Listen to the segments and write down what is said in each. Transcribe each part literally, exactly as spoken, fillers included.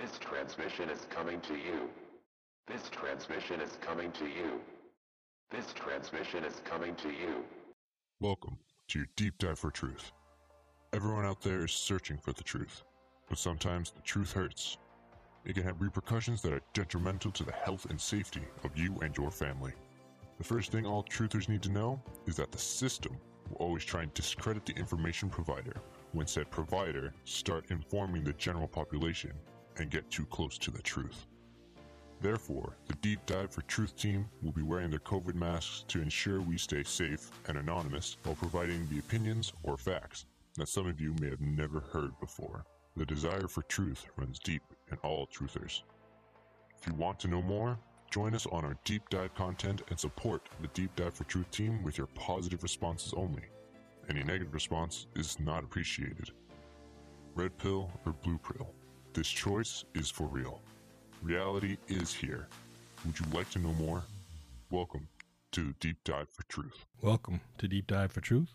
This transmission is coming to you. This transmission is coming to you. This transmission is coming to you. Welcome to your Deep Dive for Truth. Everyone out there is searching for the truth, but sometimes the truth hurts. It can have repercussions that are detrimental to the health and safety of you and your family. The first thing all truthers need to know is that the system will always try and discredit the information provider when said provider start informing the general population and get too close to the truth. Therefore, the Deep Dive for Truth team will be wearing their COVID masks to ensure we stay safe and anonymous while providing the opinions or facts that some of you may have never heard before. The desire for truth runs deep in all truthers. If you want to know more, join us on our deep dive content and support the Deep Dive for Truth team with your positive responses only. Any negative response is not appreciated. Red pill or blue pill, this choice is for real. Reality is here. Would you like to know more? Welcome to Deep Dive for Truth. Welcome to Deep Dive for Truth.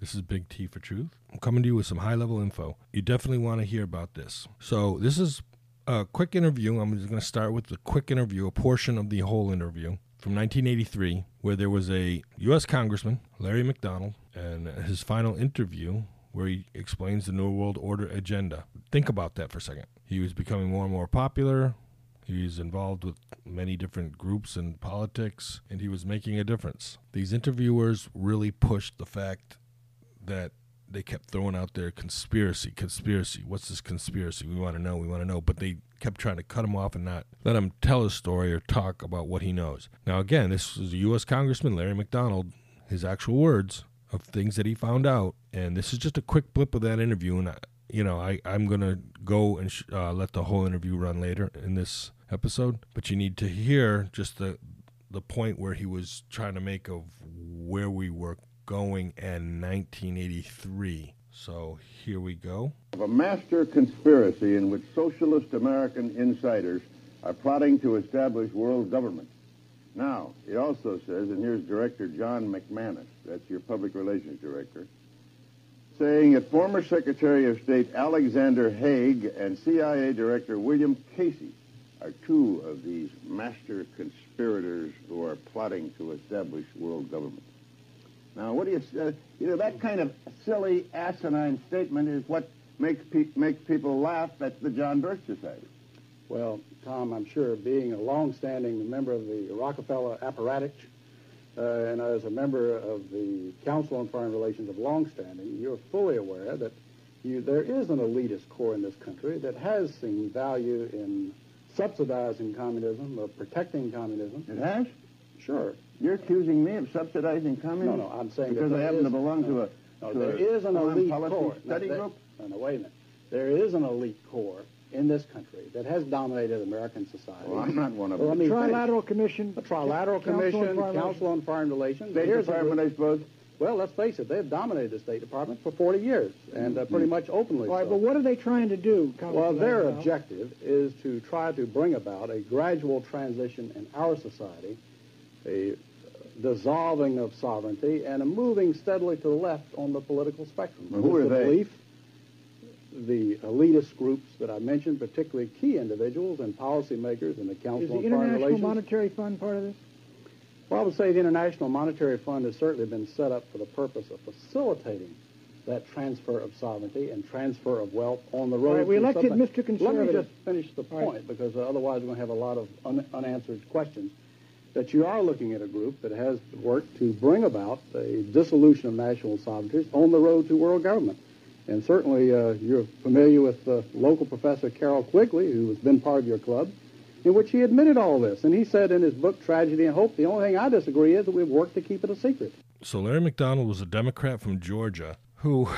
This is Big T for Truth. I'm coming to you with some high-level info. You definitely want to hear about this. So this is a quick interview. I'm just going to start with the quick interview, a portion of the whole interview from nineteen eighty-three, where there was a U S Congressman, Larry McDonald, and his final interview where he explains the New World Order agenda. Think about that for a second. He was becoming more and more popular. He was involved with many different groups in politics, and he was making a difference. These interviewers really pushed the fact that they kept throwing out their conspiracy, conspiracy. What's this conspiracy? We want to know, we want to know. But they kept trying to cut him off and not let him tell his story or talk about what he knows. Now, again, this is a U S Congressman, Larry McDonald, his actual words of things that he found out. And this is just a quick blip of that interview. And, I, you know, I, I'm going to go and sh uh, let the whole interview run later in this episode. But you need to hear just the the point where he was trying to make of where we were going in nineteen eighty-three. So here we go. Of a master conspiracy in which socialist American insiders are plotting to establish world government. Now, it also says, and here's Director John McManus, that's your public relations director, saying that former Secretary of State Alexander Haig and C I A Director William Casey are two of these master conspirators who are plotting to establish world government. Now, what do you uh, you know, that kind of silly, asinine statement is what makes pe makes people laugh at the John Birch Society. Well, Tom, I'm sure, being a long-standing member of the Rockefeller apparatus, uh, and as a member of the Council on Foreign Relations of long-standing, you're fully aware that you, there is an elitist core in this country that has seen value in subsidizing communism or protecting communism. It has? Sure. You're accusing me of subsidizing communism? No, no, I'm saying because that I happen to belong no, to a. No, to there a is an elite core. Study no, there, group? No, no, wait a minute. There is an elite core in this country that has dominated American society. Well, I'm not one of them. Well, I mean, the Trilateral Commission. The Trilateral Commission, Council on Foreign Relations. State Department, I suppose. Well, let's face it, they've dominated the State Department for forty years, and uh, pretty much openly. All right, so. But what are they trying to do? Well, their now? objective is to try to bring about a gradual transition in our society, a dissolving of sovereignty, and a moving steadily to the left on the political spectrum. Well, who are they? Belief, the elitist groups that I mentioned, particularly key individuals and policymakers in the Council on Foreign Relations. Is the International Monetary Fund part of this? Well, I would say the International Monetary Fund has certainly been set up for the purpose of facilitating that transfer of sovereignty and transfer of wealth on the road. Right, we elected something. Mister Conservative. Let me just finish the point, right, because otherwise we're going to have a lot of un unanswered questions. That you are looking at a group that has worked to bring about a dissolution of national sovereignties on the road to world government. And certainly uh, you're familiar with uh, local professor Carol Quigley, who has been part of your club, in which he admitted all this. And he said in his book, Tragedy and Hope, the only thing I disagree is that we've worked to keep it a secret. So Larry McDonald was a Democrat from Georgia who,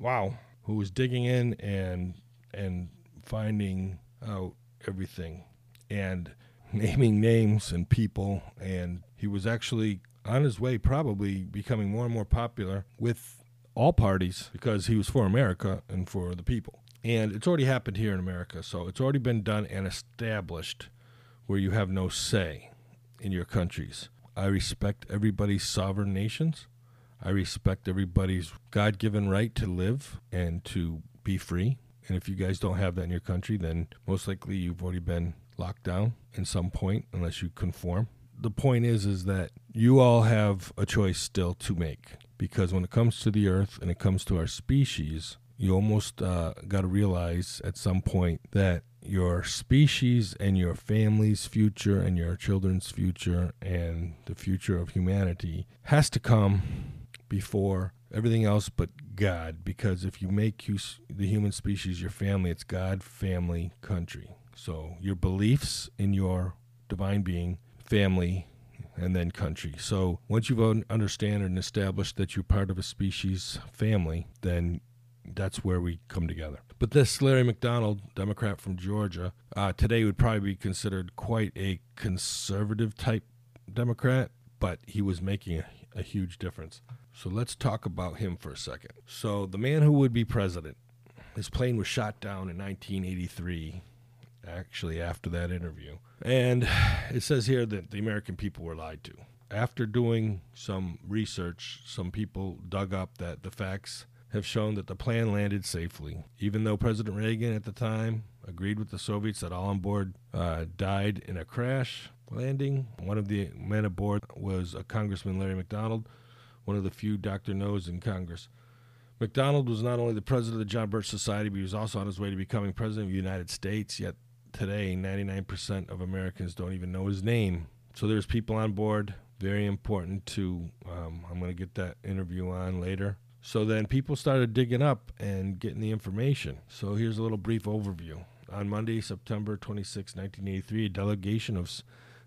wow, who was digging in and, and finding out everything. And naming names and people, and he was actually on his way probably becoming more and more popular with all parties because he was for America and for the people. And it's already happened here in America, so it's already been done and established where you have no say in your countries. I respect everybody's sovereign nations. I respect everybody's God-given right to live and to be free And if you guys don't have that in your country, then most likely you've already been locked down in some point, unless you conform. The point is, is that you all have a choice still to make, because when it comes to the earth and it comes to our species, you almost uh, got to realize at some point that your species and your family's future and your children's future and the future of humanity has to come before everything else but God, because if you make you, the human species your family, it's God, family, country. So your beliefs in your divine being, family, and then country. So once you understand and establish that you're part of a species family, then that's where we come together. But this Larry McDonald, Democrat from Georgia, uh, today would probably be considered quite a conservative type Democrat, but he was making a, a huge difference. So let's talk about him for a second. So the man who would be president, his plane was shot down in nineteen eighty-three, actually after that interview. And it says here that the American people were lied to. After doing some research, some people dug up that the facts have shown that the plane landed safely, even though President Reagan at the time agreed with the Soviets that all on board uh, died in a crash landing. One of the men aboard was a Congressman, Larry McDonald, one of the few Doctor No's in Congress. McDonald was not only the president of the John Birch Society, but he was also on his way to becoming president of the United States, yet today ninety-nine percent of Americans don't even know his name. So there's people on board, very important to, um, I'm going to get that interview on later. So then people started digging up and getting the information. So here's a little brief overview. On Monday, September twenty-sixth, nineteen eighty-three, a delegation of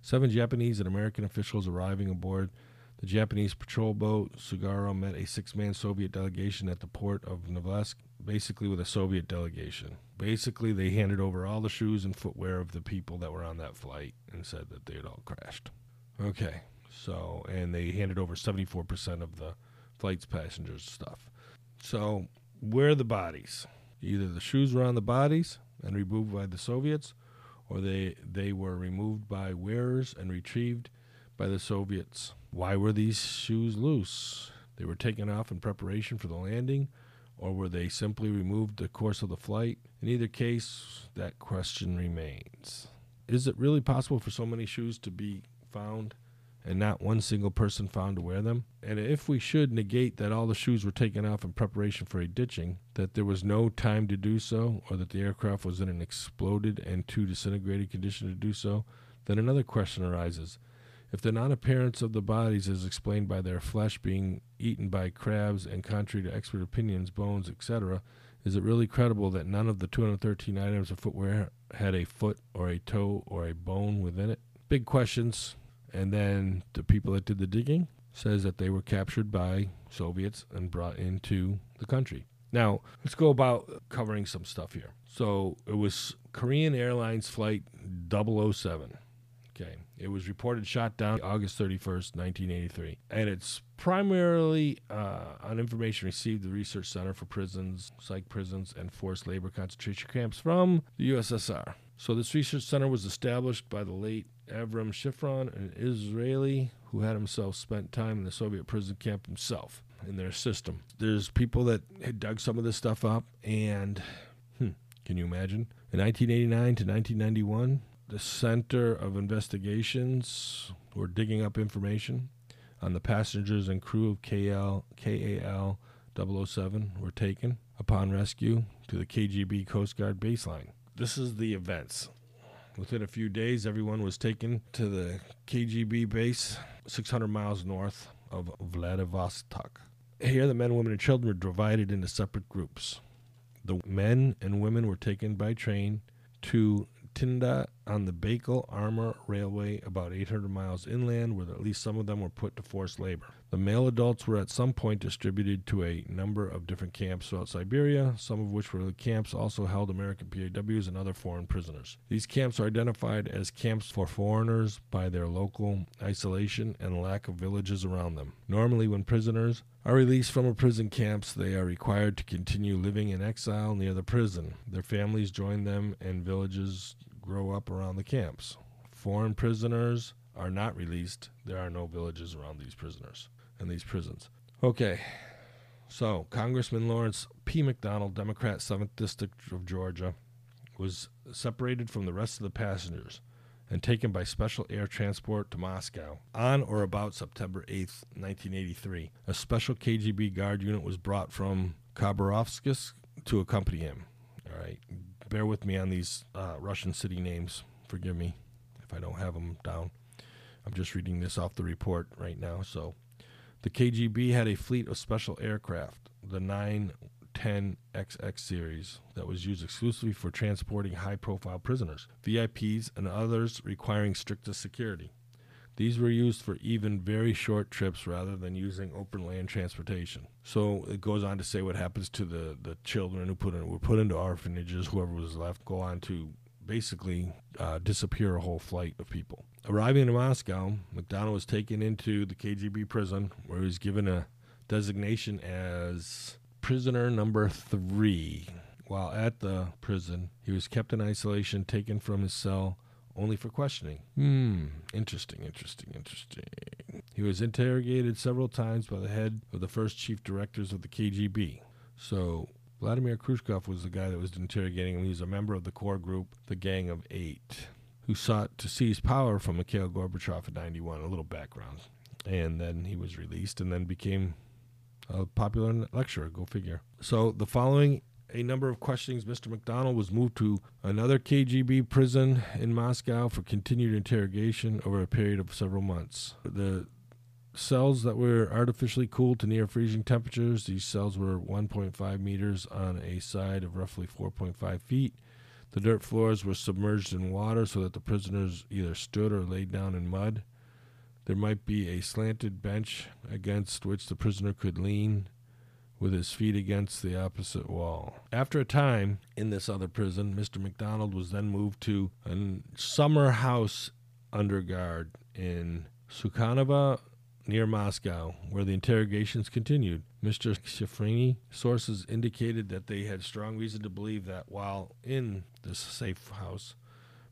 seven Japanese and American officials arriving aboard the Japanese patrol boat Sugaro met a six-man Soviet delegation at the port of Nevelsk, basically with a Soviet delegation. Basically, they handed over all the shoes and footwear of the people that were on that flight and said that they had all crashed. Okay, so, and they handed over seventy-four percent of the flights, passengers, stuff. So where are the bodies? Either the shoes were on the bodies and removed by the Soviets, or they, they were removed by wearers and retrieved by the Soviets. Why were these shoes loose? They were taken off in preparation for the landing, or were they simply removed the course of the flight? In either case, that question remains. Is it really possible for so many shoes to be found and not one single person found to wear them? And if we should negate that all the shoes were taken off in preparation for a ditching, that there was no time to do so, or that the aircraft was in an exploded and too disintegrated condition to do so, then another question arises. If the non-appearance of the bodies is explained by their flesh being eaten by crabs and contrary to expert opinions, bones, et cetera, is it really credible that none of the two hundred thirteen items of footwear had a foot or a toe or a bone within it? Big questions. And then the people that did the digging says that they were captured by Soviets and brought into the country. Now, let's go about covering some stuff here. So it was Korean Airlines Flight double oh seven. Okay. It was reported shot down August thirty-first, nineteen eighty-three. And it's primarily uh, on information received the Research Center for Prisons, Psych Prisons, and Forced Labor Concentration Camps from the U S S R. So this research center was established by the late Avram Shifron, an Israeli who had himself spent time in the Soviet prison camp himself in their system. There's people that had dug some of this stuff up, and hmm, can you imagine? In nineteen eighty-nine to nineteen ninety-one, the Center of Investigations were digging up information on the passengers and crew of K A L double oh seven were taken upon rescue to the K G B Coast Guard baseline. This is the events. Within a few days, everyone was taken to the K G B base, six hundred miles north of Vladivostok. Here, the men, women, and children were divided into separate groups. The men and women were taken by train to Tinda on the Bakel Armour Railway, about eight hundred miles inland, where at least some of them were put to forced labor. The male adults were at some point distributed to a number of different camps throughout Siberia, some of which were the camps also held American P O Ws and other foreign prisoners. These camps are identified as camps for foreigners by their local isolation and lack of villages around them. Normally, when prisoners are released from a prison camps, they are required to continue living in exile near the prison. Their families join them and villages grow up around the camps. Foreign prisoners are not released. There are no villages around these prisoners and these prisons. Okay, So Congressman Lawrence P. McDonald, Democrat, seventh District of Georgia, was separated from the rest of the passengers and taken by special air transport to Moscow. On or about September eighth, nineteen eighty-three, a special K G B guard unit was brought from Khabarovsk to accompany him. All right, bear with me on these uh, Russian city names. Forgive me if I don't have them down. I'm just reading this off the report right now. So the K G B had a fleet of special aircraft, the nine ten X X series, that was used exclusively for transporting high-profile prisoners, V I Ps, and others requiring strictest security. These were used for even very short trips rather than using open land transportation. So it goes on to say what happens to the, the children who put in, were put into orphanages, whoever was left, go on to basically uh, disappear a whole flight of people. Arriving in Moscow, McDonald was taken into the K G B prison, where he was given a designation as prisoner number three. While at the prison, he was kept in isolation, taken from his cell, only for questioning. Hmm, interesting, interesting, interesting. He was interrogated several times by the head of the first chief directors of the K G B. So Vladimir Khrushchev was the guy that was interrogating him. He was a member of the core group, the Gang of Eight, who sought to seize power from Mikhail Gorbachev in ninety-one, a little background. And then he was released and then became a popular lecturer, go figure. So the following a number of questionings, Mister McDonald was moved to another K G B prison in Moscow for continued interrogation over a period of several months. The cells that were artificially cooled to near freezing temperatures, these cells were one point five meters on a side of roughly four point five feet. The dirt floors were submerged in water so that the prisoners either stood or laid down in mud. There might be a slanted bench against which the prisoner could lean, with his feet against the opposite wall. After a time in this other prison, Mister McDonald was then moved to a summer house under guard in Sukhanova, near Moscow, where the interrogations continued. Mister Shifrini, sources indicated that they had strong reason to believe that while in this safe house,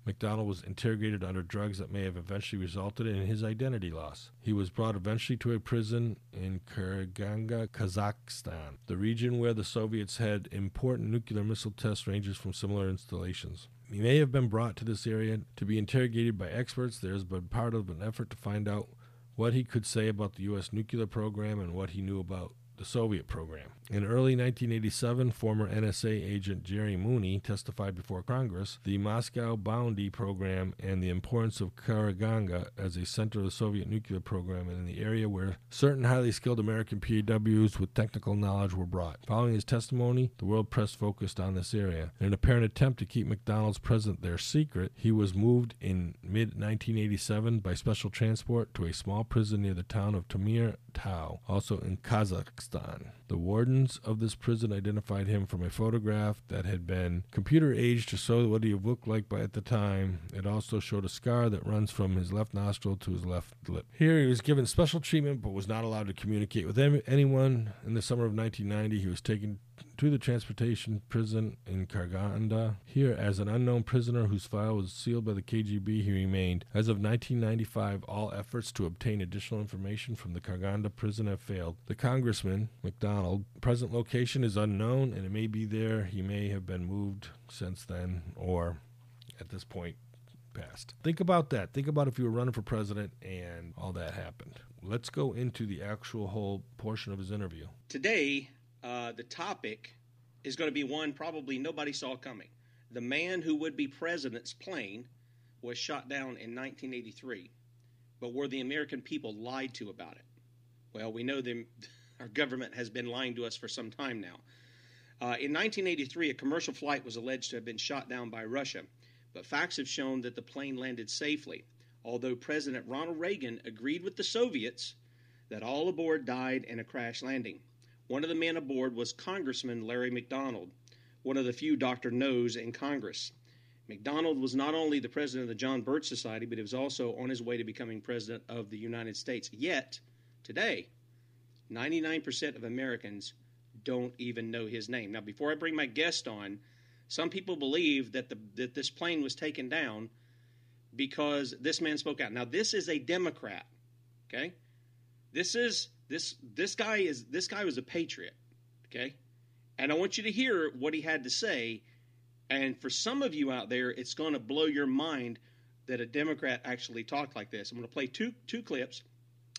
McDonald was interrogated under drugs that may have eventually resulted in his identity loss. He was brought eventually to a prison in Karaganda, Kazakhstan, the region where the Soviets had important nuclear missile test ranges from similar installations. He may have been brought to this area to be interrogated by experts. There has been part of an effort to find out what he could say about the U S nuclear program and what he knew about the Soviet program. In early nineteen eighty-seven, former N S A agent Jerry Mooney testified before Congress the Moscow Bounty Program and the importance of Karaganda as a center of the Soviet nuclear program and in the area where certain highly skilled American P O Ws with technical knowledge were brought. Following his testimony, the world press focused on this area. In an apparent attempt to keep McDonald's presence their secret, he was moved in mid nineteen eighty-seven by special transport to a small prison near the town of Temirtau, also in Kazakhstan. The wardens of this prison identified him from a photograph that had been computer-aged to show what he looked like by at the time. It also showed a scar that runs from his left nostril to his left lip. Here he was given special treatment but was not allowed to communicate with anyone. In the summer of nineteen ninety, he was taken to the transportation prison in Karaganda. Here, as an unknown prisoner whose file was sealed by the K G B, he remained. As of nineteen ninety-five, all efforts to obtain additional information from the Karaganda prison have failed. The Congressman, McDonald, present location is unknown, and it may be there. He may have been moved since then, or at this point past. Think about that. Think about if you were running for president and all that happened. Let's go into the actual whole portion of his interview. Today, uh, the topic is going to be one probably nobody saw coming. The man who would be president's plane was shot down in nineteen eighty-three, but were the American people lied to about it? Well, we know them. Our government has been lying to us for some time now. Uh, in nineteen eighty-three, a commercial flight was alleged to have been shot down by Russia, but facts have shown that the plane landed safely, although President Ronald Reagan agreed with the Soviets that all aboard died in a crash landing. One of the men aboard was Congressman Larry McDonald, one of the few Doctor No's in Congress. McDonald was not only the president of the John Birch Society, but he was also on his way to becoming president of the United States. Yet, today, ninety-nine percent of Americans don't even know his name. Now, before I bring my guest on, some people believe that the that this plane was taken down because this man spoke out. Now, this is a Democrat, okay? This is this this guy is this guy was a patriot. Okay? And I want you to hear what he had to say. And for some of you out there, it's going to blow your mind that a Democrat actually talked like this. I'm going to play two two clips.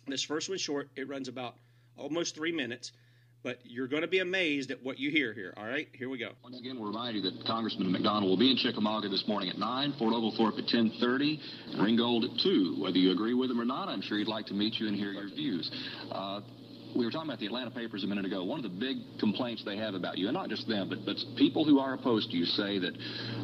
This first one's short. It runs about almost three minutes. But you're going to be amazed at what you hear here. All right, here we go. Once again, we'll remind you that Congressman McDonald will be in Chickamauga this morning at nine, Fort Oglethorpe at ten thirty, Ringgold at two. Whether you agree with him or not, I'm sure he'd like to meet you and hear your views. Uh, we were talking about the Atlanta papers a minute ago. One of the big complaints they have about you, and not just them, but, but people who are opposed to you say that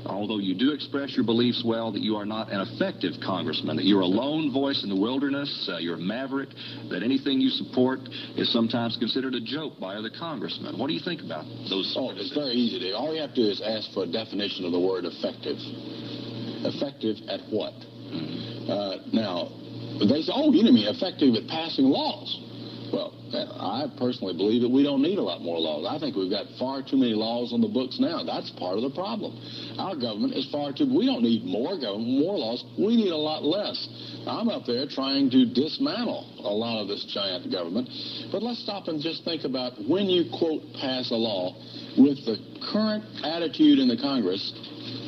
although you do express your beliefs well, that you are not an effective congressman, that you're a lone voice in the wilderness, uh, you're a maverick, that anything you support is sometimes considered a joke by other congressmen. What do you think about those? Oh, it's very easy. To, all you have to do is ask for a definition of the word effective. Effective at what? Mm-hmm. uh, now, they say, oh, you mean effective at passing laws. Well, I personally believe that we don't need a lot more laws. I think we've got far too many laws on the books now. That's part of the problem. Our government is far too... We don't need more government, more laws. We need a lot less. I'm up there trying to dismantle a lot of this giant government. But let's stop and just think about when you, quote, pass a law, with the current attitude in the Congress,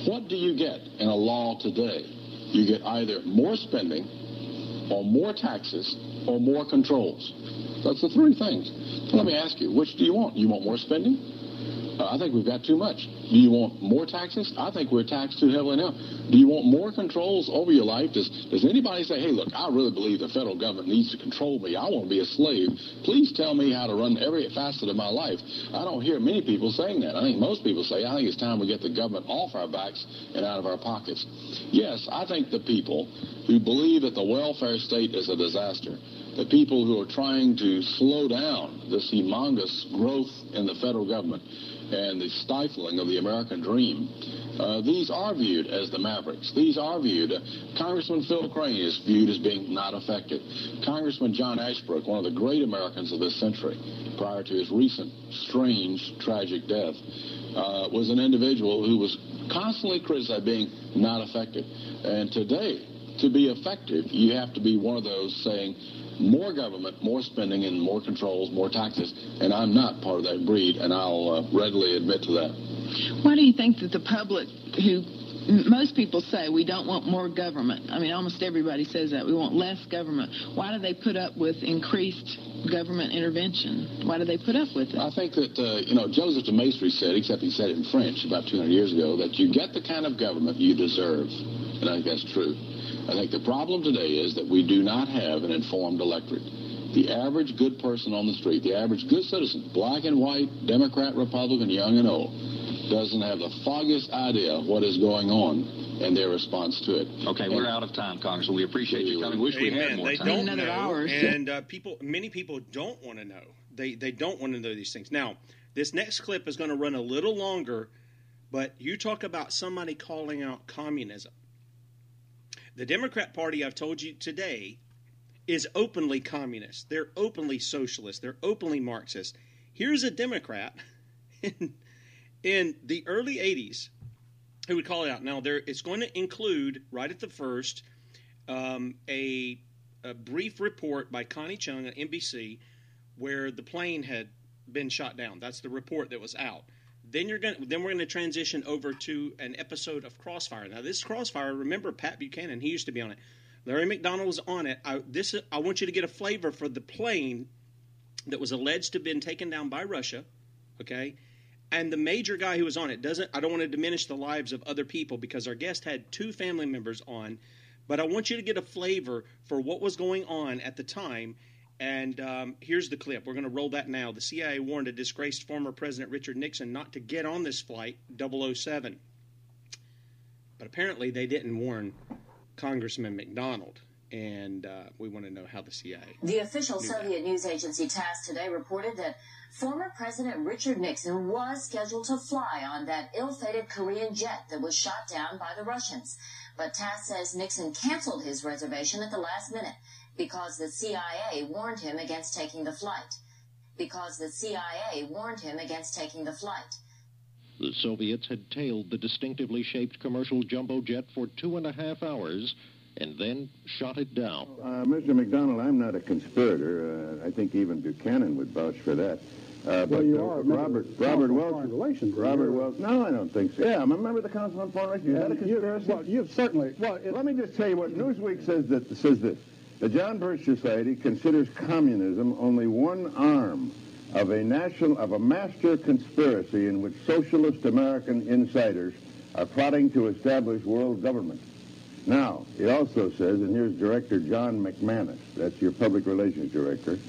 what do you get in a law today? You get either more spending or more taxes or more controls. That's the three things. So let me ask you, which do you want? You want more spending? Uh, I think we've got too much. Do you want more taxes? I think we're taxed too heavily now. Do you want more controls over your life? Does, does anybody say, hey, look, I really believe the federal government needs to control me. I want to be a slave. Please tell me how to run every facet of my life. I don't hear many people saying that. I think most people say, I think it's time we get the government off our backs and out of our pockets. Yes, I think the people who believe that the welfare state is a disaster, the people who are trying to slow down this humongous growth in the federal government and the stifling of the American dream, uh, these are viewed as the mavericks. These are viewed. Uh, Congressman Phil Crane is viewed as being not effective. Congressman John Ashbrook, one of the great Americans of this century, prior to his recent strange, tragic death, uh, was an individual who was constantly criticized as being not effective. And today, to be effective, you have to be one of those saying, more government, more spending, and more controls, more taxes. And I'm not part of that breed, and I'll uh, readily admit to that. Why do you think that the public, who most people say we don't want more government, I mean, almost everybody says that, we want less government. Why do they put up with increased government intervention? Why do they put up with it? I think that, uh, you know, Joseph de Maistre said, except he said it in French about two hundred years ago, that you get the kind of government you deserve. And I think that's true. I think the problem today is that we do not have an informed electorate. The average good person on the street, the average good citizen, black and white, Democrat, Republican, young and old, doesn't have the foggiest idea of what is going on and their response to it. Okay, and we're out of time, Congressman. We appreciate you coming. Wish Amen. we had more they time. Don't Another know, hours. And uh, people, many people don't want to know. They, they don't want to know these things. Now, this next clip is going to run a little longer, but you talk about somebody calling out communism. The Democrat Party, I've told you today, is openly communist. They're openly socialist. They're openly Marxist. Here's a Democrat in, in the early eighties who would call it out. Now, there, it's going to include, right at the first, um, a, a brief report by Connie Chung at N B C where the plane had been shot down. That's the report that was out. Then you're going. Then we're going to transition over to an episode of Crossfire. Now, this Crossfire, remember Pat Buchanan? He used to be on it. Larry McDonald was on it. I, this I want you to get a flavor for the plane that was alleged to have been taken down by Russia, okay? And the major guy who was on it doesn't. I don't want to diminish the lives of other people because our guest had two family members on, but I want you to get a flavor for what was going on at the time. And um, here's the clip. We're going to roll that now. The C I A warned a disgraced former President Richard Nixon not to get on this flight double oh seven. But apparently they didn't warn Congressman McDonald. And uh, we want to know how the C I A... The official Soviet news agency TASS today reported that former President Richard Nixon was scheduled to fly on that ill-fated Korean jet that was shot down by the Russians. But TASS says Nixon canceled his reservation at the last minute, because the C I A warned him against taking the flight. Because the C I A warned him against taking the flight. The Soviets had tailed the distinctively shaped commercial jumbo jet for two and a half hours and then shot it down. Uh, Mister McDonald, I'm not a conspirator. Uh, I think even Buchanan would vouch for that. Uh, well, but you uh, are Robert, Robert Welch. Relations, Robert Welch. No, I don't think so. Yeah, I'm a member of the Council on Foreign Relations. Is that a conspiracy? You, well, you've certainly. Well, it, let me just tell you what Newsweek says. That says this: the John Birch Society considers communism only one arm of a national of a master conspiracy in which socialist American insiders are plotting to establish world government. Now, it also says, and here's Director John McManus, that's your public relations director,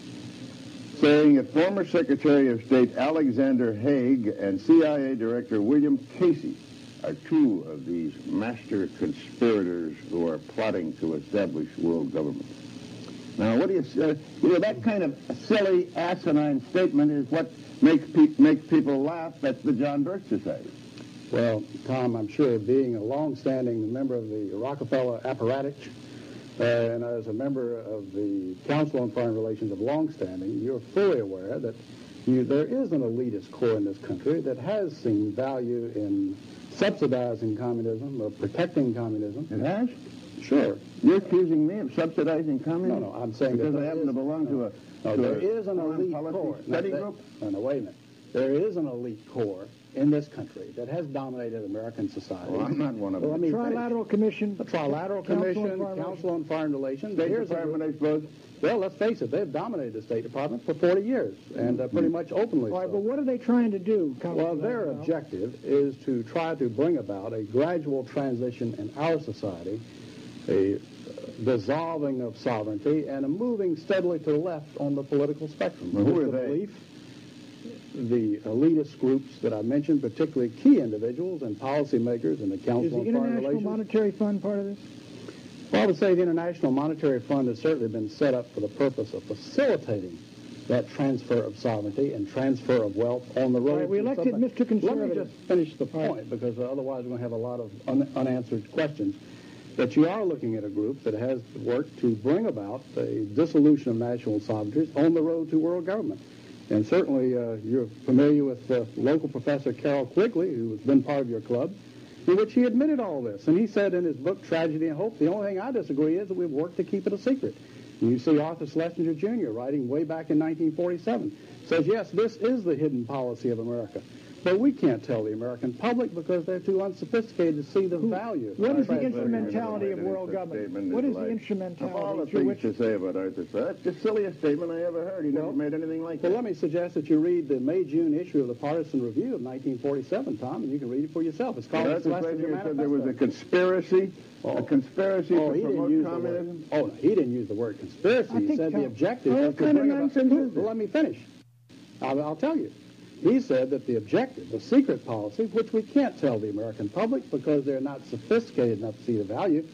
saying that former Secretary of State Alexander Haig and C I A Director William Casey are two of these master conspirators who are plotting to establish world government. Now, what do you say? Uh, you know, that kind of silly, asinine statement is what makes pe makes people laugh at the John Birch Society. Well, Tom, I'm sure, being a long-standing member of the Rockefeller apparatus, uh, and as a member of the Council on Foreign Relations of long-standing, you're fully aware that you, there is an elitist core in this country that has seen value in subsidizing communism or protecting communism. It has? Sure. You're accusing me of subsidizing communism? No, no, I'm saying because that I happen is, to belong no, to a... No, to there a is an elite core. Study no, group? That, no, no, wait a minute. There is an elite core in this country that has dominated American society. Well, I'm not one of them. Well, I mean, Trilateral Commission. The Trilateral Commission, Council on Foreign Relations. State Department, I suppose. Well, let's face it, they've dominated the State Department for forty years, and uh, pretty much openly All right, so. But what are they trying to do? Council well, their now? objective is to try to bring about a gradual transition in our society, a dissolving of sovereignty, and a moving steadily to the left on the political spectrum. Well, who are the they? Belief, the elitist groups that I mentioned, particularly key individuals and policymakers in the Council on Foreign Relations. Is the International Monetary Fund part of this? Well, I would say the International Monetary Fund has certainly been set up for the purpose of facilitating that transfer of sovereignty and transfer of wealth on the road. All right, we elected Mister Conservative. Let me just finish the point, because otherwise we're going to have a lot of un unanswered questions. That you are looking at a group that has worked to bring about a dissolution of national sovereignties on the road to world government. And certainly uh, you're familiar with uh, local professor Carol Quigley, who has been part of your club, in which he admitted all this. And he said in his book, Tragedy and Hope, the only thing I disagree is that we've worked to keep it a secret. And you see Arthur Schlesinger Junior writing way back in nineteen forty-seven, says, yes, this is the hidden policy of America. But we can't tell the American public because they're too unsophisticated to see the Who, value. What is the instrumentality of world government? What is the instrumentality? Of all the things to say about Arthur Schlesinger, that's the silliest statement I ever heard. He never made anything like that. Well, let me suggest that you read the May June issue of the Partisan Review of nineteen forty-seven, Tom, and you can read it for yourself. It's called Arthur Schlesinger Manifesto. There was a conspiracy. Oh. A conspiracy oh, to promote communism. Oh, no, he didn't use the word conspiracy. I he said the objective was to bring about... Let me finish. I'll tell you. He said that the objective, the secret policy, which we can't tell the American public because they're not sophisticated enough to see the value,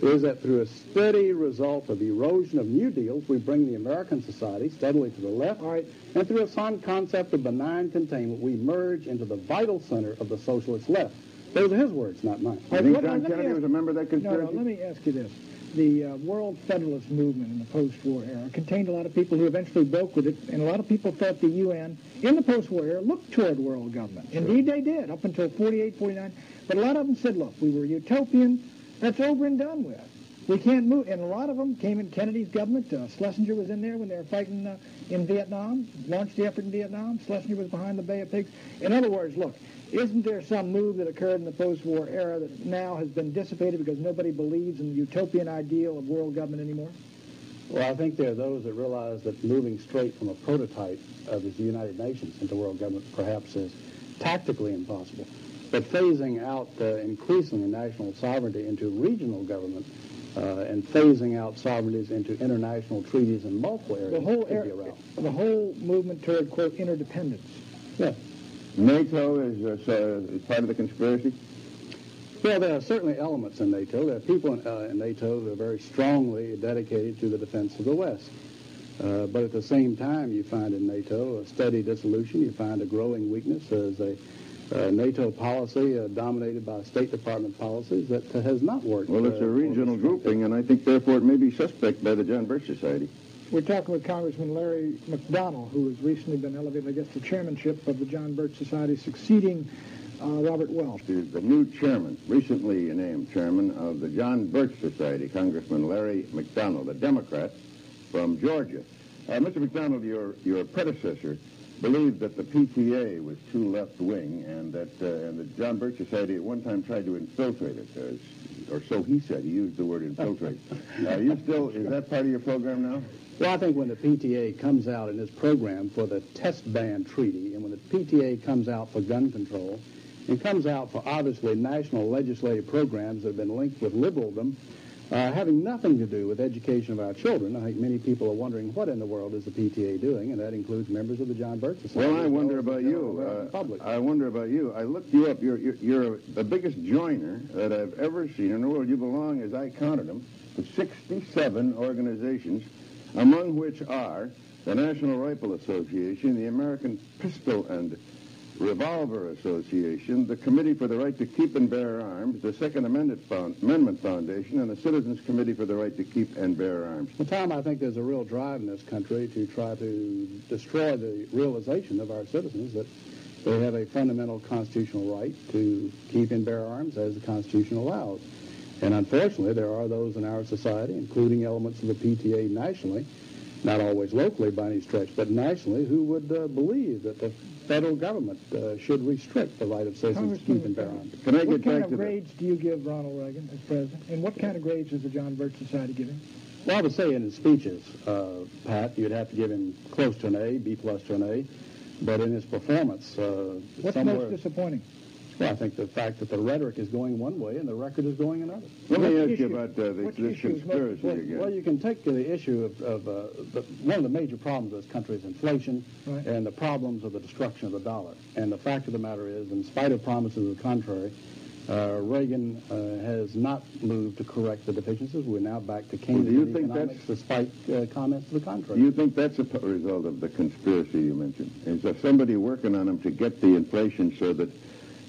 is that through a steady result of erosion of new deals, we bring the American society steadily to the left, all right, and through a sound concept of benign containment, we merge into the vital center of the socialist left. Those are his words, not mine. I think John Kennedy was a member of that conspiracy. No, no, let me ask you this. The uh, world federalist movement in the post-war era contained a lot of people who eventually broke with it, and a lot of people felt the U N in the post-war era looked toward world government. Sure. Indeed they did, up until forty-eight, forty-nine. But a lot of them said, look, we were utopian, that's over and done with. We can't move. And a lot of them came in Kennedy's government. Uh, Schlesinger was in there when they were fighting uh, in Vietnam, launched the effort in Vietnam. Schlesinger was behind the Bay of Pigs. In other words, look, isn't there some move that occurred in the post-war era that now has been dissipated because nobody believes in the utopian ideal of world government anymore? Well, I think there are those that realize that moving straight from a prototype of the United Nations into world government perhaps is tactically impossible. But phasing out uh, increasingly national sovereignty into regional government uh, and phasing out sovereignties into international treaties and multiple areas. The whole, er the whole movement toward, quote, interdependence. Yeah. NATO is uh, uh, part of the conspiracy? Well, there are certainly elements in NATO. There are people in, uh, in NATO that are very strongly dedicated to the defense of the West. Uh, but at the same time, you find in NATO a steady dissolution. You find a growing weakness as a uh, NATO policy uh, dominated by State Department policies that uh, has not worked. Well, it's uh, a regional grouping, and I think, therefore, it may be suspect by the John Birch Society. We're talking with Congressman Larry McDonald, who has recently been elevated, I guess, to chairmanship of the John Birch Society, succeeding uh, Robert Welch. He's the new chairman, recently named chairman of the John Birch Society, Congressman Larry McDonald, a Democrat from Georgia. Uh, Mister McDonald, your, your predecessor believed that the P T A was too left-wing, and that uh, and the John Birch Society at one time tried to infiltrate it, uh, or so he said. He used the word infiltrate. Are you still, is that part of your program now? Well, I think when the P T A comes out in this program for the test ban treaty, and when the P T A comes out for gun control, and comes out for obviously national legislative programs that have been linked with liberalism, Uh, having nothing to do with education of our children, I think many people are wondering what in the world is the P T A doing, and that includes members of the John Birch Society. Well, I wonder about you. Uh, I wonder about you. I looked you up. You're, you're, you're the biggest joiner that I've ever seen in the world. You belong, as I counted them, to sixty-seven organizations, among which are the National Rifle Association, the American Pistol and Revolver Association, the Committee for the Right to Keep and Bear Arms, the Second Amendment Foundation, and the Citizens Committee for the Right to Keep and Bear Arms. Well, Tom, I think there's a real drive in this country to try to destroy the realization of our citizens that they have a fundamental constitutional right to keep and bear arms as the Constitution allows. And unfortunately, there are those in our society, including elements of the P T A nationally, not always locally by any stretch, but nationally, who would uh, believe that the federal government uh, should restrict the right of citizens to keep and bear arms. Can I get what back kind of to grades that? Do you give Ronald Reagan as president, and what kind of grades is the John Birch Society giving? Well, I would say in his speeches, uh, Pat, you'd have to give him close to an A, B plus to an A, but in his performance, uh, what's most disappointing? Well, I think the fact that the rhetoric is going one way and the record is going another. Let me ask you about uh, the, this conspiracy again. Well, you can take the issue of, of uh, the, one of the major problems of this country is inflation, right, and the problems of the destruction of the dollar. And the fact of the matter is, in spite of promises of the contrary, uh, Reagan uh, has not moved to correct the deficiencies. We're now back to Keynesian well, economics despite uh, comments to the contrary. Do you think that's a result of the conspiracy you mentioned? Is there somebody working on them to get the inflation so that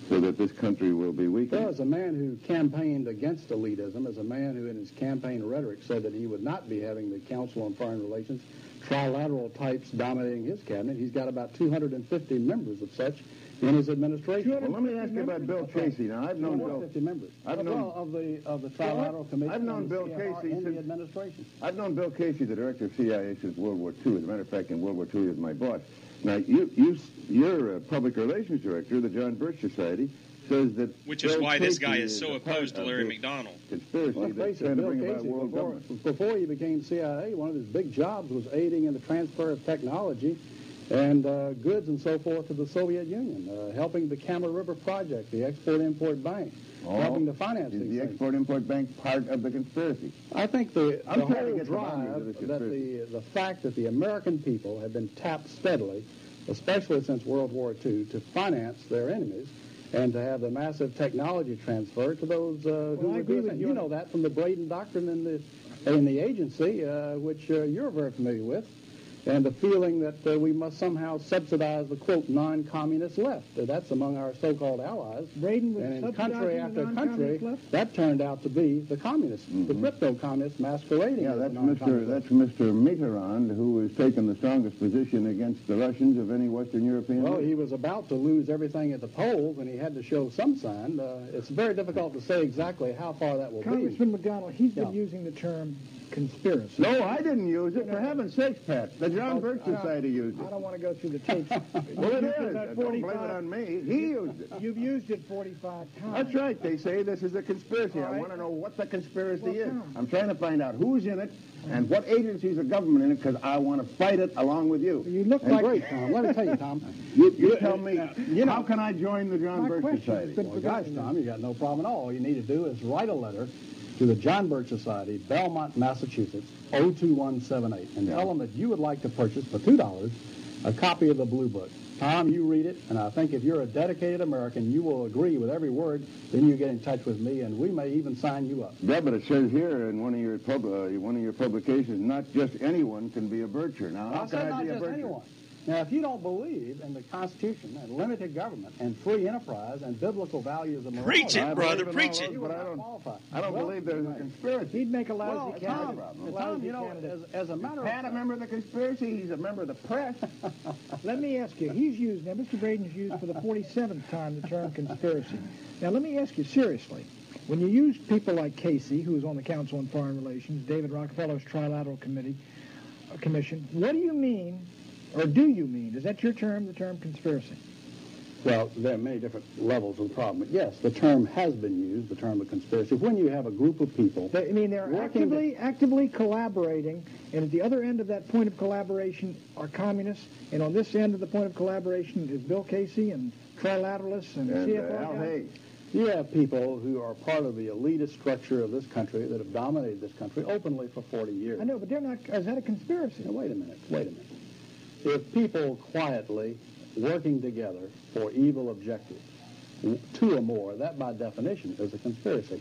so that this country will be weakened? Well, as a man who campaigned against elitism, as a man who in his campaign rhetoric said that he would not be having the Council on Foreign Relations, trilateral types dominating his cabinet, he's got about two hundred fifty members of such in his administration. Well, let me ask you about Bill Casey. Now, I've known Bill Casey. members. I've known well, of the of the Trilateral Commission. I've known Bill Casey in the administration. I've known Bill Casey, the director of C I A, since World War Two. As a matter of fact, in World War Two, he was my boss. Now, you, you, you're a public relations director of the John Birch Society. Says that Which is Bill why Casey this guy is so opposed to Larry McDonald. Conspiracy well, that's trying to bring about world government. Before he became C I A, one of his big jobs was aiding in the transfer of technology and uh, goods and so forth to the Soviet Union, uh, helping the Cameron River Project, the Export-Import Bank, oh, helping to finance these things. Is the Export-Import Bank part of the conspiracy? I think the, the whole drive, the that the, the fact that the American people have been tapped steadily, especially since World War Two, to finance their enemies, and to have the massive technology transfer to those uh, well, who I agree with you. You know that from the Braden Doctrine in the, in the agency, uh, which uh, you're very familiar with, and the feeling that uh, we must somehow subsidize the, quote, non-communist left. Uh, that's among our so-called allies. Braden was and in country after country, left? That turned out to be the communists, mm-hmm. the crypto-communists masquerading yeah, as that's Mister That's Mister Mitterrand, who has taken the strongest position against the Russians of any Western European Well, leader. He was about to lose everything at the polls, and he had to show some sign. Uh, it's very difficult to say exactly how far that will Congressman be. Congressman McDonald, he's yeah. been using the term conspiracy. No, I didn't use it. For heaven's sakes, Pat. The John Birch Society used it. I don't want to go through the tapes. Well, it is. Don't blame it on me. He used it. You've used it forty-five times. That's right. They say this is a conspiracy. Right. I want to know what the conspiracy well, is. Tom. I'm trying to find out who's in it and what agencies of government in it, because I want to fight it along with you. You look and like... Great, Tom. Let me tell you, Tom. You, you, you tell me, uh, you know, how can I join the John Birch Society? Well, guys, Tom, you got no problem at all. All you need to do is write a letter to the John Birch Society, Belmont, Massachusetts, oh two one seven eight, and yeah. tell them that you would like to purchase for two dollars a copy of the Blue Book. Tom, you read it, and I think if you're a dedicated American, you will agree with every word, then you get in touch with me, and we may even sign you up. Yeah, but it says here in one of your pub uh, one of your publications, not just anyone can be a Bircher. Now, how I can I be a Bircher? I said not just anyone. Now, if you don't believe in the Constitution and limited government and free enterprise and biblical values of morality... Preach it, brother, preach it! But I don't, I don't well, believe there's a conspiracy. He'd make a lousy well, candidate. Tom, Tom, you know, as, as a matter of... Pat a member of the conspiracy, he's a member of the press. Let me ask you, he's used... Now, Mister Braden's used for the forty-seventh time the term conspiracy. Now, let me ask you seriously. When you use people like Casey, who's on the Council on Foreign Relations, David Rockefeller's Trilateral Committee uh, Commission, what do you mean Or do you mean? Is that your term, the term conspiracy? Well, there are many different levels of the problem. But yes, the term has been used, the term of conspiracy, when you have a group of people... I mean, they're actively, to... actively collaborating, and at the other end of that point of collaboration are communists, and on this end of the point of collaboration is Bill Casey and trilateralists and, and C F O. Uh, Al Haig. You have people who are part of the elitist structure of this country that have dominated this country openly for forty years. I know, but they're not... Is that a conspiracy? Now, wait a minute, wait a minute. If people quietly... working together for evil objectives, two or more, that by definition is a conspiracy.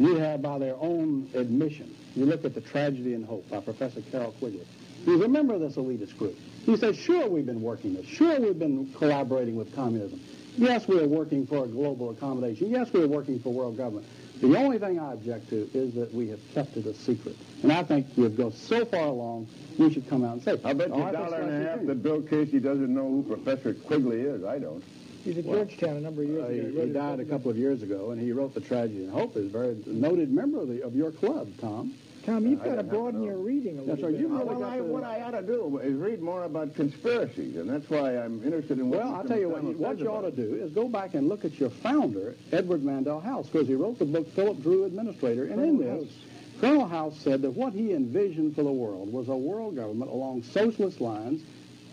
You have, by their own admission, you look at the Tragedy and Hope by Professor Carol Quigley. He's a member of this elitist group. He says, sure, we've been working this. Sure, we've been collaborating with communism. Yes, we are working for a global accommodation. Yes, we are working for world government. The only thing I object to is that we have kept it a secret. And I think we've gone so far along, we should come out and say it. I bet you a dollar and a half that Bill Casey doesn't know who Professor Quigley is. I don't. He's at well, Georgetown a number of years uh, ago. He, he, he died a couple of years ago, and he wrote The Tragedy and Hope. Is a very noted member of, the, of your club, Tom. Tom, you've uh, got to broaden your reading a little that's bit. Right. You really well, I, what I ought to do is read more about conspiracies, and that's why I'm interested in what... Well, I'll tell you what, you, what you ought to do is go back and look at your founder, Edward Mandel House, because he wrote the book Philip Drew Administrator, and Colonel in this, House. Colonel House said that what he envisioned for the world was a world government along socialist lines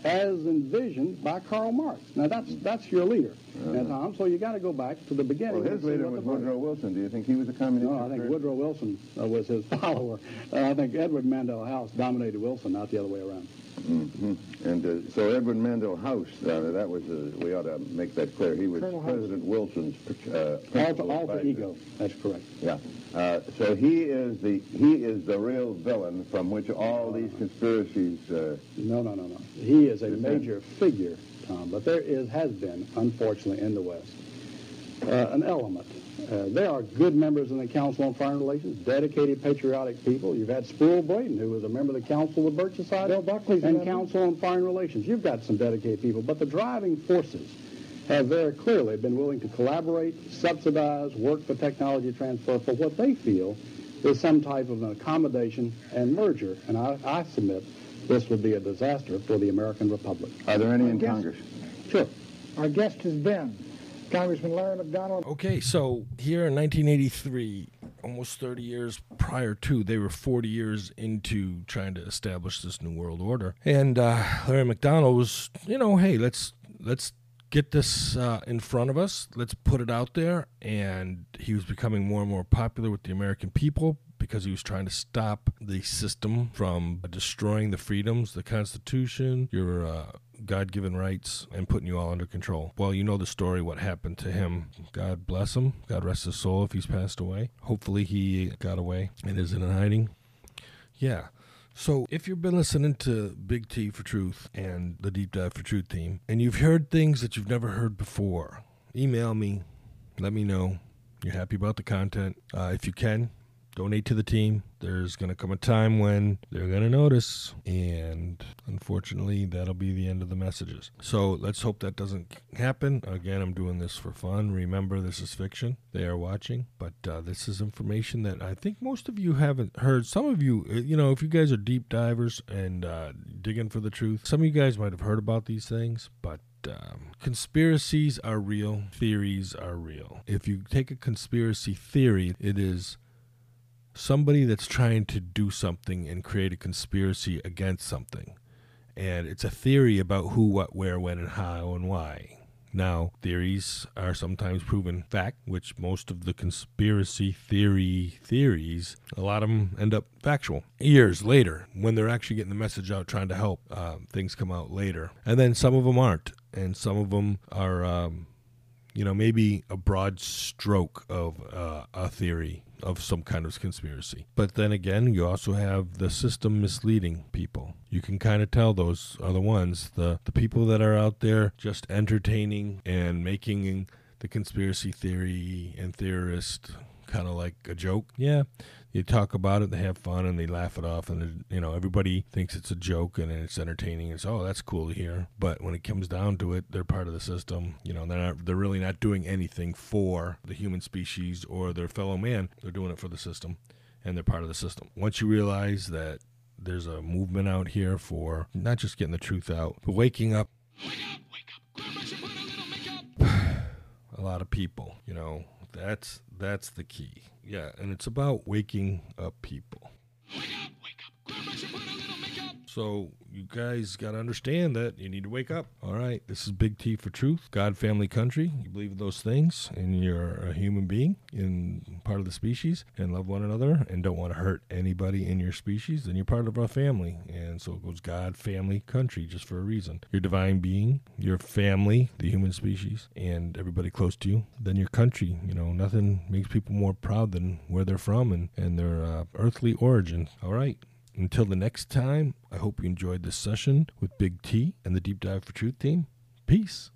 as envisioned by Karl Marx. Now, that's that's your leader, uh, now, Tom, so you got to go back to the beginning. Well, his leader was Woodrow Wilson. Do you think he was a communist? No, I think Woodrow Wilson uh, was his follower. Uh, I think Edward Mandel House dominated Wilson, not the other way around. Mm-hmm. And uh, so Edward Mandel House, uh, that was, uh, we ought to make that clear, he was Colonel President House. Wilson's uh, alter, alter ego, that's correct. Yeah. Uh, so he is the he is the real villain from which all these conspiracies... Uh, no, no, no, no. He is a major figure, Tom, but there is has been, unfortunately, in the West, uh, an element. Uh, there are good members in the Council on Foreign Relations, dedicated, patriotic people. You've had Sproul Braden, who was a member of the Council of the Birch Society, and Council on Foreign Relations. You've got some dedicated people, but the driving forces have very clearly been willing to collaborate, subsidize, work for technology transfer for what they feel is some type of an accommodation and merger. And I, I submit this would be a disaster for the American Republic. Are there any Our in guest, Congress? Sure. Our guest has been Congressman Larry McDonald. Okay, so here in nineteen eighty-three, almost thirty years prior to, they were forty years into trying to establish this new world order. And uh, Larry McDonald was, you know, hey, let's let's get this uh, in front of us. Let's put it out there. And he was becoming more and more popular with the American people because he was trying to stop the system from destroying the freedoms, the Constitution, your uh, God-given rights, and putting you all under control. Well, you know the story, what happened to him. God bless him. God rest his soul if he's passed away. Hopefully he got away and isn't in hiding. Yeah. So if you've been listening to Big T for Truth and the Deep Dive for Truth theme, and you've heard things that you've never heard before, email me, let me know you're happy about the content. Uh, if you can, donate to the team. There's going to come a time when they're going to notice, and unfortunately, that'll be the end of the messages. So let's hope that doesn't happen. Again, I'm doing this for fun. Remember, this is fiction. They are watching, but uh, this is information that I think most of you haven't heard. Some of you, you know, if you guys are deep divers and uh, digging for the truth, some of you guys might have heard about these things, but Um, conspiracies are real. Theories are real. If you take a conspiracy theory, it is somebody that's trying to do something and create a conspiracy against something. And it's a theory about who, what, where, when, and how, and why. Now, theories are sometimes proven fact, which most of the conspiracy theory theories, a lot of them end up factual. Years later, when they're actually getting the message out, trying to help, uh, things come out later. And then some of them aren't. And some of them are, um, you know, maybe a broad stroke of uh, a theory of some kind of conspiracy. But then again, you also have the system misleading people. You can kind of tell those are the ones, the, the people that are out there just entertaining and making the conspiracy theory and theorist kind of like a joke. Yeah, they talk about it, they have fun, and they laugh it off, and you know, everybody thinks it's a joke and it's entertaining. It's, oh, that's cool to hear. But when it comes down to it, they're part of the system. You know, they're not, they're really not doing anything for the human species or their fellow man. They're doing it for the system, and they're part of the system. Once you realize that There's a movement out here for not just getting the truth out, but waking up. Wake up, wake up. Grab some food, a little make up. A lot of people, you know, that's that's the key. Yeah, and it's about waking up people. Wake up, wake up. Grab some food, a little make up. So you guys got to understand that you need to wake up. All right, this is Big T for Truth, God, family, country. You believe in those things, and you're a human being and part of the species, and love one another, and don't want to hurt anybody in your species, then you're part of our family. And so it goes God, family, country, just for a reason. Your divine being, your family, the human species, and everybody close to you. Then your country, you know, nothing makes people more proud than where they're from and, and their uh, earthly origin. All right. Until the next time, I hope you enjoyed this session with Big T and the Deep Dive for Truth team. Peace.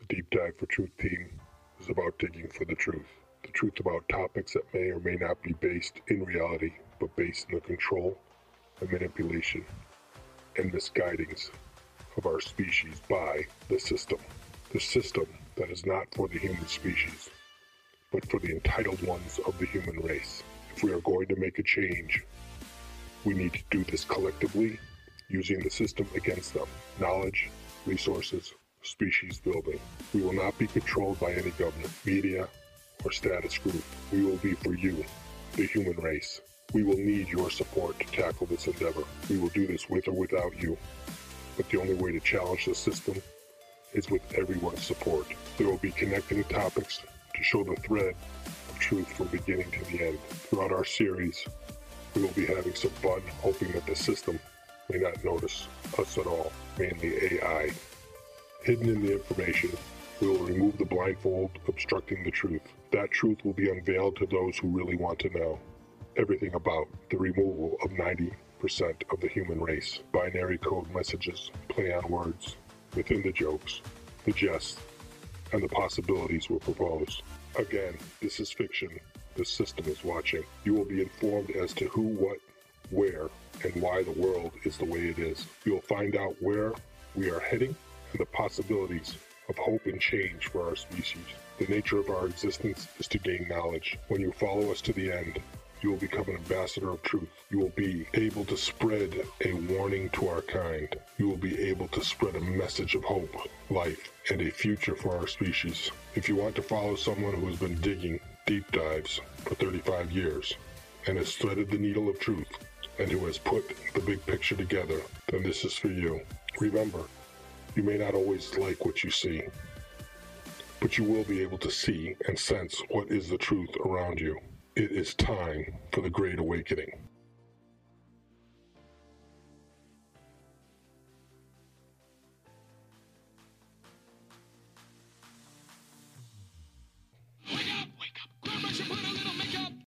The Deep Dive for Truth team is about digging for the truth. The truth about topics that may or may not be based in reality, but based in the control and manipulation and misguidings of our species by the system. The system that is not for the human species, but for the entitled ones of the human race. If we are going to make a change, we need to do this collectively, using the system against them. Knowledge, resources, species building. We will not be controlled by any government, media, or status group. We will be for you, the human race. We will need your support to tackle this endeavor. We will do this with or without you. But the only way to challenge the system is with everyone's support. There will be connecting topics to show the thread of truth from beginning to the end. Throughout our series, we will be having some fun, hoping that the system may not notice us at all, mainly A I. Hidden in the information, we will remove the blindfold obstructing the truth. That truth will be unveiled to those who really want to know. Everything about the removal of ninety percent of the human race. Binary code messages, play on words, within the jokes, the jests, and the possibilities were proposed. Again, this is fiction. The system is watching. You will be informed as to who, what, where, and why the world is the way it is. You will find out where we are heading and the possibilities of hope and change for our species. The nature of our existence is to gain knowledge. When you follow us to the end, you will become an ambassador of truth. You will be able to spread a warning to our kind. You will be able to spread a message of hope, life, and a future for our species. If you want to follow someone who has been digging deep dives for thirty-five years and has threaded the needle of truth and who has put the big picture together, then this is for you. Remember, you may not always like what you see, but you will be able to see and sense what is the truth around you. It is time for the Great Awakening.